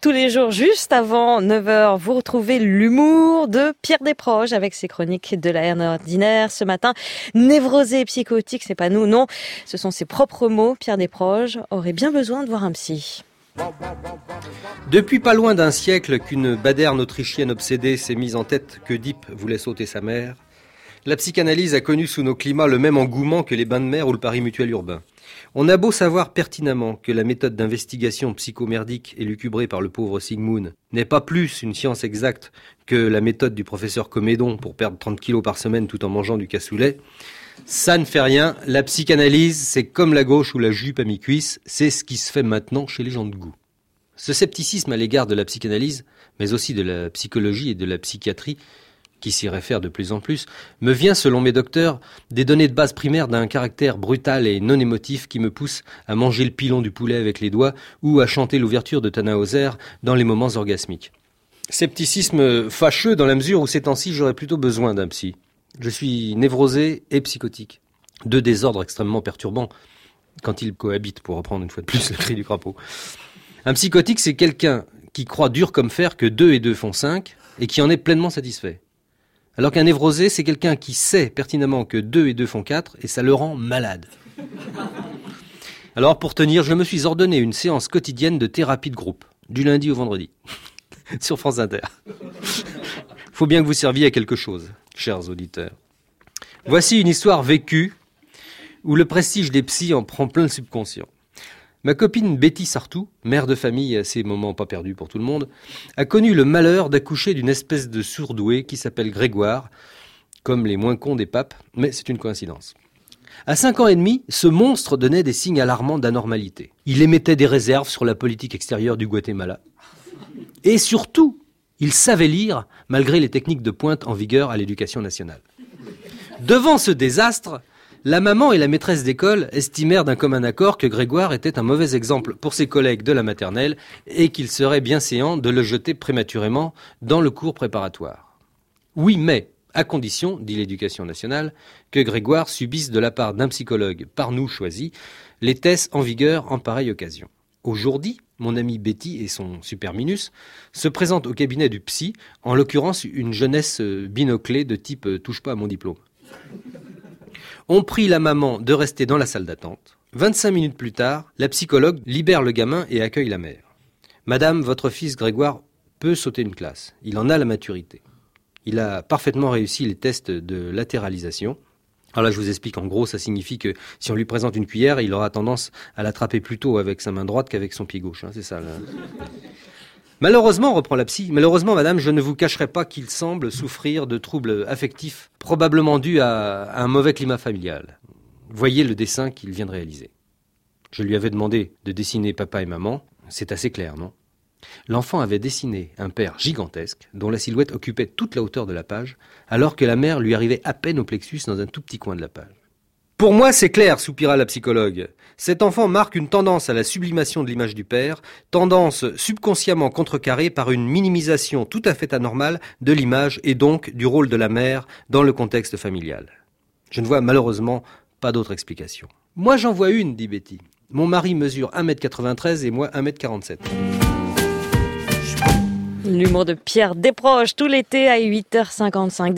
Tous les jours, juste avant 9h, vous retrouvez l'humour de Pierre Desproges avec ses chroniques de la haine ordinaire. Ce matin, névrosé et psychotique, c'est pas nous, non. Ce sont ses propres mots. Pierre Desproges aurait bien besoin de voir un psy. Depuis pas loin d'un siècle qu'une baderne autrichienne obsédée s'est mise en tête que Dip voulait sauter sa mère, la psychanalyse a connu sous nos climats le même engouement que les bains de mer ou le pari mutuel urbain. On a beau savoir pertinemment que la méthode d'investigation psychomerdique élucubrée par le pauvre Sigmund n'est pas plus une science exacte que la méthode du professeur Comédon pour perdre 30 kilos par semaine tout en mangeant du cassoulet, ça ne fait rien, la psychanalyse c'est comme la gauche ou la jupe à mi-cuisse, c'est ce qui se fait maintenant chez les gens de goût. Ce scepticisme à l'égard de la psychanalyse, mais aussi de la psychologie et de la psychiatrie, qui s'y réfère de plus en plus, me vient, selon mes docteurs, des données de base primaires d'un caractère brutal et non émotif qui me pousse à manger le pilon du poulet avec les doigts ou à chanter l'ouverture de Tannhäuser dans les moments orgasmiques. Scepticisme fâcheux dans la mesure où ces temps-ci j'aurais plutôt besoin d'un psy. Je suis névrosé et psychotique. Deux désordres extrêmement perturbants quand ils cohabitent, pour reprendre une fois de plus le cri du crapaud. Un psychotique, c'est quelqu'un qui croit dur comme fer que 2 et 2 font 5 et qui en est pleinement satisfait. Alors qu'un névrosé, c'est quelqu'un qui sait pertinemment que 2 et 2 font 4 et ça le rend malade. Alors pour tenir, je me suis ordonné une séance quotidienne de thérapie de groupe, du lundi au vendredi, sur France Inter. Faut bien que vous serviez à quelque chose, chers auditeurs. Voici une histoire vécue où le prestige des psys en prend plein le subconscient. Ma copine Betty Sartou, mère de famille à ces moments pas perdus pour tout le monde, a connu le malheur d'accoucher d'une espèce de sourdoué qui s'appelle Grégoire, comme les moins cons des papes, mais c'est une coïncidence. À 5 ans et demi, ce monstre donnait des signes alarmants d'anormalité. Il émettait des réserves sur la politique extérieure du Guatemala. Et surtout, il savait lire, malgré les techniques de pointe en vigueur à l'éducation nationale. Devant ce désastre, la maman et la maîtresse d'école estimèrent d'un commun accord que Grégoire était un mauvais exemple pour ses collègues de la maternelle et qu'il serait bien séant de le jeter prématurément dans le cours préparatoire. Oui, mais à condition, dit l'éducation nationale, que Grégoire subisse de la part d'un psychologue par nous choisi les tests en vigueur en pareille occasion. Aujourd'hui, mon amie Betty et son superminus se présentent au cabinet du psy, en l'occurrence une jeunesse binoclée de type « touche pas à mon diplôme ». On prie la maman de rester dans la salle d'attente. 25 minutes plus tard, la psychologue libère le gamin et accueille la mère. « Madame, votre fils Grégoire peut sauter une classe. Il en a la maturité. Il a parfaitement réussi les tests de latéralisation. » Alors là, je vous explique. En gros, ça signifie que si on lui présente une cuillère, il aura tendance à l'attraper plutôt avec sa main droite qu'avec son pied gauche. Hein, c'est ça, là. Malheureusement, reprend la psy, malheureusement, madame, je ne vous cacherai pas qu'il semble souffrir de troubles affectifs, probablement dus à un mauvais climat familial. Voyez le dessin qu'il vient de réaliser. Je lui avais demandé de dessiner papa et maman. C'est assez clair, non ? L'enfant avait dessiné un père gigantesque, dont la silhouette occupait toute la hauteur de la page, alors que la mère lui arrivait à peine au plexus dans un tout petit coin de la page. Pour moi, c'est clair, soupira la psychologue. Cet enfant marque une tendance à la sublimation de l'image du père, tendance subconsciemment contrecarrée par une minimisation tout à fait anormale de l'image et donc du rôle de la mère dans le contexte familial. Je ne vois malheureusement pas d'autre explication. Moi, j'en vois une, dit Betty. Mon mari mesure 1m93 et moi 1m47. L'humour de Pierre Desproges, tout l'été à 8h55.